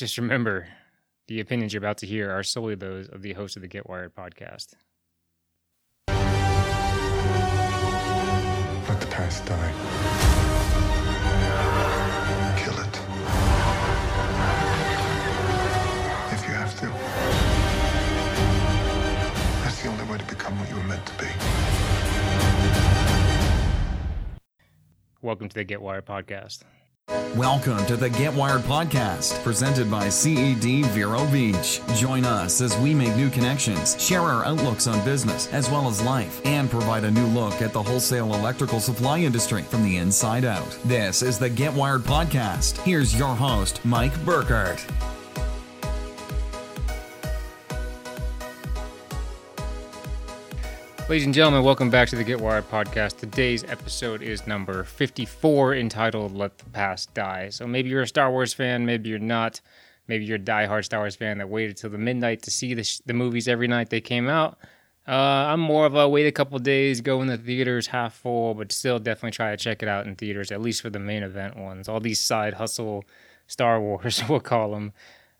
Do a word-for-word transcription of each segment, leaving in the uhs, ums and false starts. Just remember, the opinions you're about to hear are solely those of the host of the Get Wired podcast. Let the past die. That's the only way to become what you were meant to be. Welcome to the Get Wired Podcast. Welcome to the Get Wired Podcast, presented by C E D Vero Beach. Join us as we make new connections, share our outlooks on business as well as life, and provide a new look at the wholesale electrical supply industry from the inside out. This is the Get Wired Podcast. Here's your host, Mike Burkhardt. Ladies and gentlemen, welcome back to the Get Wired podcast. Today's episode is number fifty-four, entitled Let the Past Die. So maybe you're a Star Wars fan, maybe you're not. Maybe you're a diehard Star Wars fan that waited till the midnight to see the, sh- the movies every night they came out. Uh, I'm more of a wait a couple days, go in the theaters half full, but still definitely try to check it out in theaters, at least for the main event ones. All these side hustle Star Wars, we'll call them.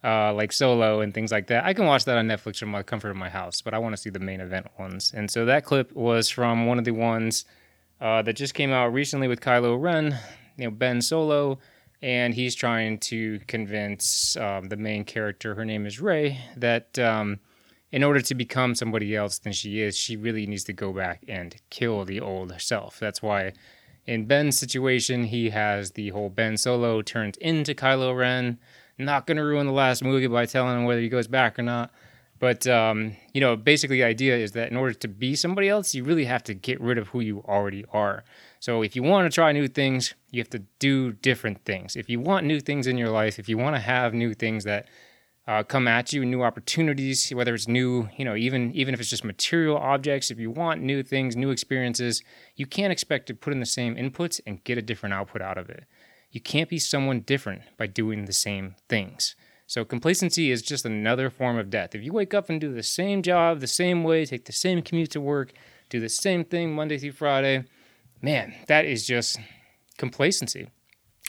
Uh, like Solo and things like that. I can watch that on Netflix from my comfort of my house, but I want to see the main event ones. And so that clip was from one of the ones uh, that just came out recently with Kylo Ren, you know, Ben Solo, and he's trying to convince um, the main character, her name is Rey, that um, in order to become somebody else than she is, she really needs to go back and kill the old herself. That's why in Ben's situation, he has the whole Ben Solo turned into Kylo Ren. Not going to ruin the last movie by telling him whether he goes back or not. But, um, you know, basically the idea is that in order to be somebody else, you really have to get rid of who you already are. So if you want to try new things, you have to do different things. If you want new things in your life, if you want to have new things that uh, come at you, new opportunities, whether it's new, you know, even, even if it's just material objects, if you want new things, new experiences, you can't expect to put in the same inputs and get a different output out of it. You can't be someone different by doing the same things. So complacency is just another form of death. If you wake up and do the same job, the same way, take the same commute to work, do the same thing Monday through Friday, man, that is just complacency.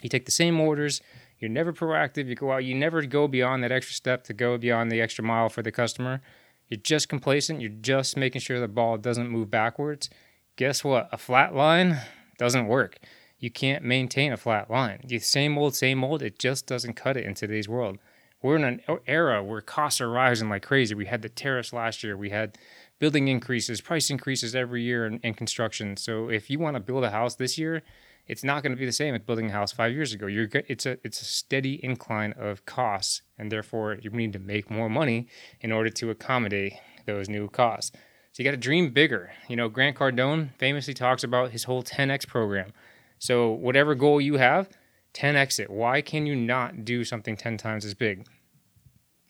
You take the same orders, you're never proactive, you go out, you never go beyond that extra step to go beyond the extra mile for the customer. You're just complacent, you're just making sure the ball doesn't move backwards. Guess what? A flat line doesn't work. You can't maintain a flat line. The same old, same old, it just doesn't cut it in today's world. We're in an era where costs are rising like crazy. We had the tariffs last year. We had building increases, price increases every year in, in construction. So if you want to build a house this year, it's not going to be the same as building a house five years ago. You're it's a it's a steady incline of costs, and therefore you need to make more money in order to accommodate those new costs. So you got to dream bigger. You know, Grant Cardone famously talks about his whole ten X program. So whatever goal you have, ten X it. Why can you not do something ten times as big?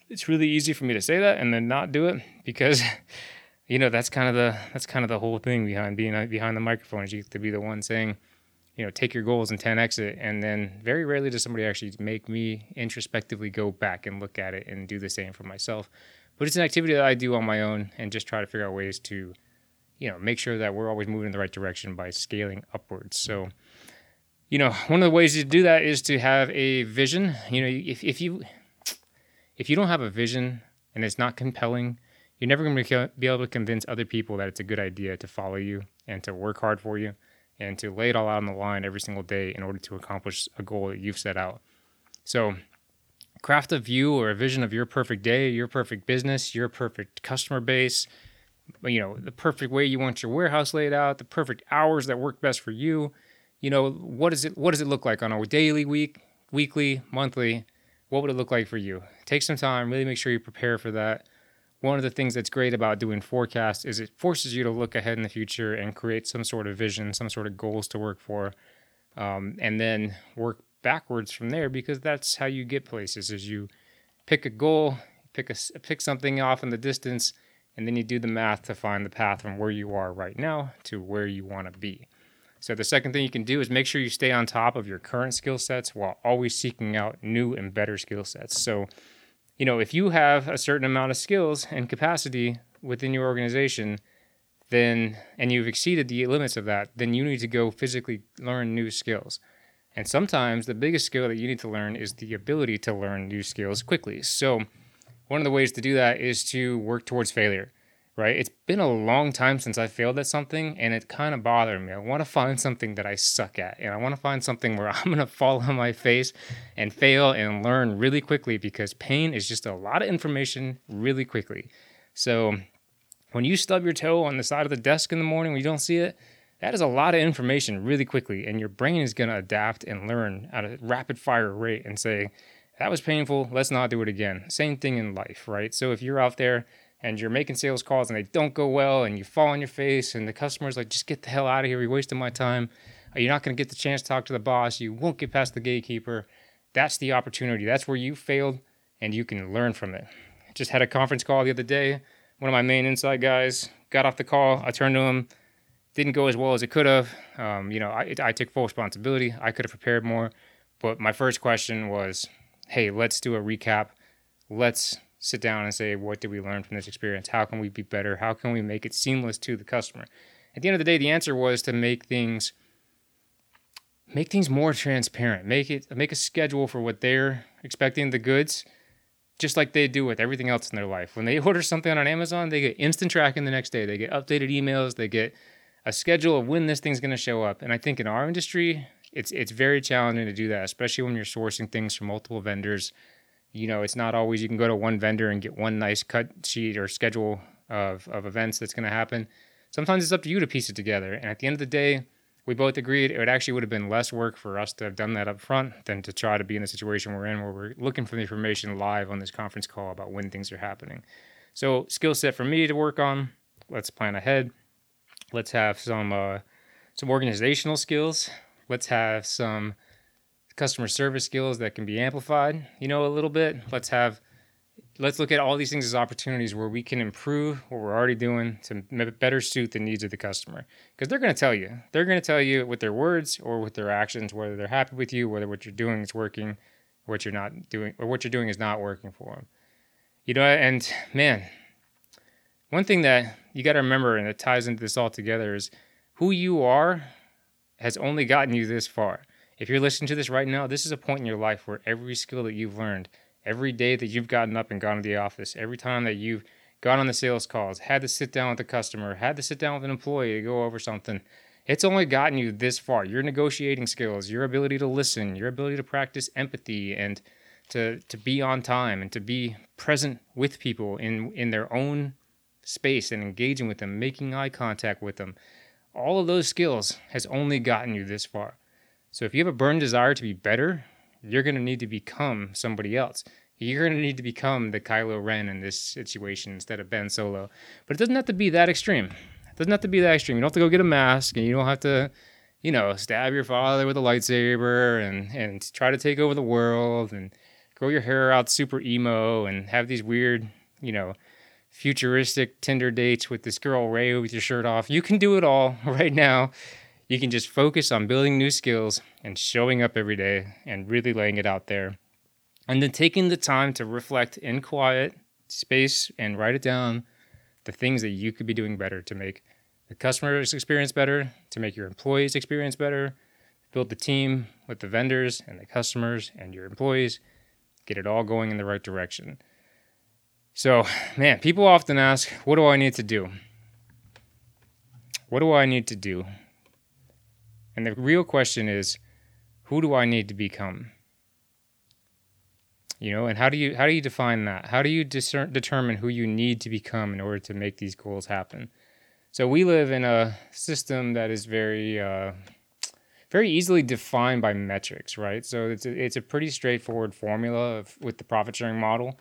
It's really easy for me to say that and then not do it because, you know, that's kind of the that's kind of the whole thing behind being behind the microphone is you have to be the one saying, you know, take your goals and ten X it. And then very rarely does somebody actually make me introspectively go back and look at it and do the same for myself. But it's an activity that I do on my own and just try to figure out ways to, you know, make sure that we're always moving in the right direction by scaling upwards. So, you know, one of the ways to do that is to have a vision. You know, if if you if you don't have a vision and it's not compelling, you're never going to be able to convince other people that it's a good idea to follow you and to work hard for you and to lay it all out on the line every single day in order to accomplish a goal that you've set out. So craft a view or a vision of your perfect day, your perfect business, your perfect customer base, you know, the perfect way you want your warehouse laid out, the perfect hours that work best for you. You know, what is it? What does it look like on a daily, week, weekly, monthly? What would it look like for you? Take some time, really make sure you prepare for that. One of the things that's great about doing forecasts is it forces you to look ahead in the future and create some sort of vision, some sort of goals to work for, um, and then work backwards from there because that's how you get places is you pick a goal, pick a, pick something off in the distance, and then you do the math to find the path from where you are right now to where you want to be. So the second thing you can do is make sure you stay on top of your current skill sets while always seeking out new and better skill sets. So, you know, if you have a certain amount of skills and capacity within your organization, then and you've exceeded the limits of that, then you need to go physically learn new skills. And sometimes the biggest skill that you need to learn is the ability to learn new skills quickly. So one of the ways to do that is to work towards failure, right? It's been a long time since I failed at something, and it kind of bothered me. I want to find something that I suck at, and I want to find something where I'm going to fall on my face and fail and learn really quickly, because pain is just a lot of information really quickly. So when you stub your toe on the side of the desk in the morning when you don't see it, that is a lot of information really quickly, and your brain is going to adapt and learn at a rapid fire rate and say, that was painful, let's not do it again. Same thing in life, right? So if you're out there and you're making sales calls and they don't go well and you fall on your face and the customer's like, just get the hell out of here, you're wasting my time, you're not going to get the chance to talk to the boss, you won't get past the gatekeeper, that's the opportunity. That's where you failed and you can learn from it. I just had a conference call the other day. One of my main inside guys got off the call, I turned to him, didn't go as well as it could have. Um, you know, I, I took full responsibility. I could have prepared more. But my first question was, hey, let's do a recap. Let's sit down and say, what did we learn from this experience? How can we be better? How can we make it seamless to the customer? At the end of the day, the answer was to make things make things more transparent. Make it make a schedule for what they're expecting, the goods, just like they do with everything else in their life. When they order something on Amazon, they get instant tracking the next day. They get updated emails. They get a schedule of when this thing's going to show up. And I think in our industry, it's it's very challenging to do that, especially when you're sourcing things from multiple vendors. You know, it's not always you can go to one vendor and get one nice cut sheet or schedule of, of events that's going to happen. Sometimes it's up to you to piece it together. And at the end of the day, we both agreed it actually would have been less work for us to have done that up front than to try to be in the situation we're in where we're looking for the information live on this conference call about when things are happening. So skill set for me to work on, let's plan ahead. Let's have some uh, some organizational skills. Let's have some customer service skills that can be amplified, you know, a little bit. Let's have, let's look at all these things as opportunities where we can improve what we're already doing to better suit the needs of the customer. Because they're going to tell you. They're going to tell you with their words or with their actions, whether they're happy with you, whether what you're doing is working, what you're not doing, or what you're doing is not working for them. You know, and man, one thing that you got to remember, and it ties into this all together, is who you are has only gotten you this far. If you're listening to this right now, this is a point in your life where every skill that you've learned, every day that you've gotten up and gone to the office, every time that you've gone on the sales calls, had to sit down with a customer, had to sit down with an employee to go over something, it's only gotten you this far. Your negotiating skills, your ability to listen, your ability to practice empathy and to to be on time and to be present with people in, in their own space and engaging with them, making eye contact with them. All of those skills has only gotten you this far. So if you have a burning desire to be better, you're going to need to become somebody else. You're going to need to become the Kylo Ren in this situation instead of Ben Solo. But it doesn't have to be that extreme. It doesn't have to be that extreme. You don't have to go get a mask, and you don't have to, you know, stab your father with a lightsaber and, and try to take over the world and grow your hair out super emo and have these weird, you know, futuristic Tinder dates with this girl Rey with your shirt off. You can do it all right now. You can just focus on building new skills and showing up every day and really laying it out there. And then taking the time to reflect in quiet space and write it down, the things that you could be doing better to make the customer's experience better, to make your employees' experience better, build the team with the vendors and the customers and your employees, get it all going in the right direction. So, man, people often ask, what do I need to do? What do I need to do? And the real question is, who do I need to become? You know, and how do you how do you define that? How do you discern, determine who you need to become in order to make these goals happen? So we live in a system that is very, uh, very easily defined by metrics, right? So it's a, it's a pretty straightforward formula of, with the profit-sharing model.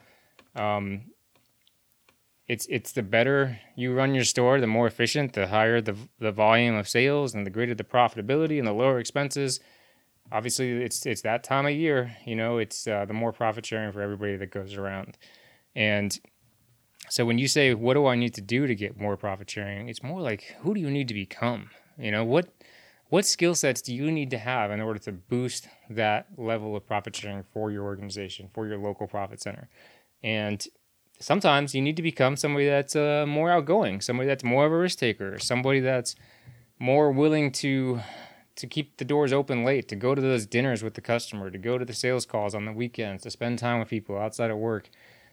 Um, it's it's the better you run your store, the more efficient, the higher the the volume of sales and the greater the profitability and the lower expenses. Obviously, it's it's that time of year, you know, it's uh, the more profit sharing for everybody that goes around. And so when you say, what do I need to do to get more profit sharing? It's more like, who do you need to become? You know, what what skill sets do you need to have in order to boost that level of profit sharing for your organization, for your local profit center? And sometimes you need to become somebody that's uh, more outgoing, somebody that's more of a risk taker, somebody that's more willing to to keep the doors open late, to go to those dinners with the customer, to go to the sales calls on the weekends, to spend time with people outside of work,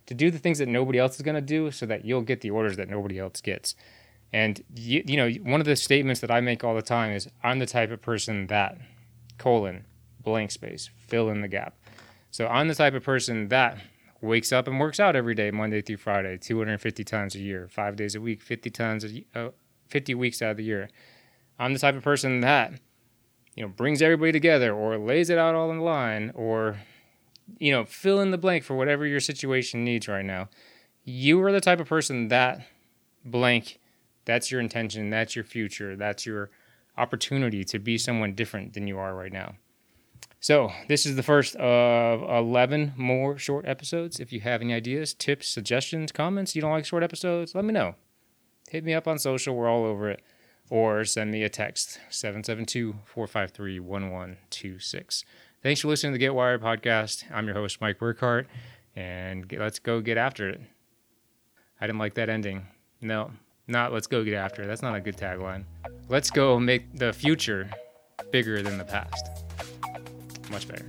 to do the things that nobody else is going to do so that you'll get the orders that nobody else gets. And, you, you know, one of the statements that I make all the time is, I'm the type of person that, colon, blank space, fill in the gap. So I'm the type of person that wakes up and works out every day, Monday through Friday, two hundred fifty times a year, five days a week, fifty times a, uh, fifty weeks out of the year. I'm the type of person that, you know, brings everybody together or lays it out all in line or, you know, fill in the blank for whatever your situation needs right now. You are the type of person that blank. That's your intention. That's your future. That's your opportunity to be someone different than you are right now. So this is the first of eleven more short episodes. If you have any ideas, tips, suggestions, comments, you don't like short episodes, let me know. Hit me up on social. We're all over it. Or send me a text, seven seven two, four five three, one one two six. Thanks for listening to the Get Wired podcast. I'm your host, Mike Burkhart, and let's go get after it. I didn't like that ending. No, not let's go get after it. That's not a good tagline. Let's go make the future bigger than the past. Much better.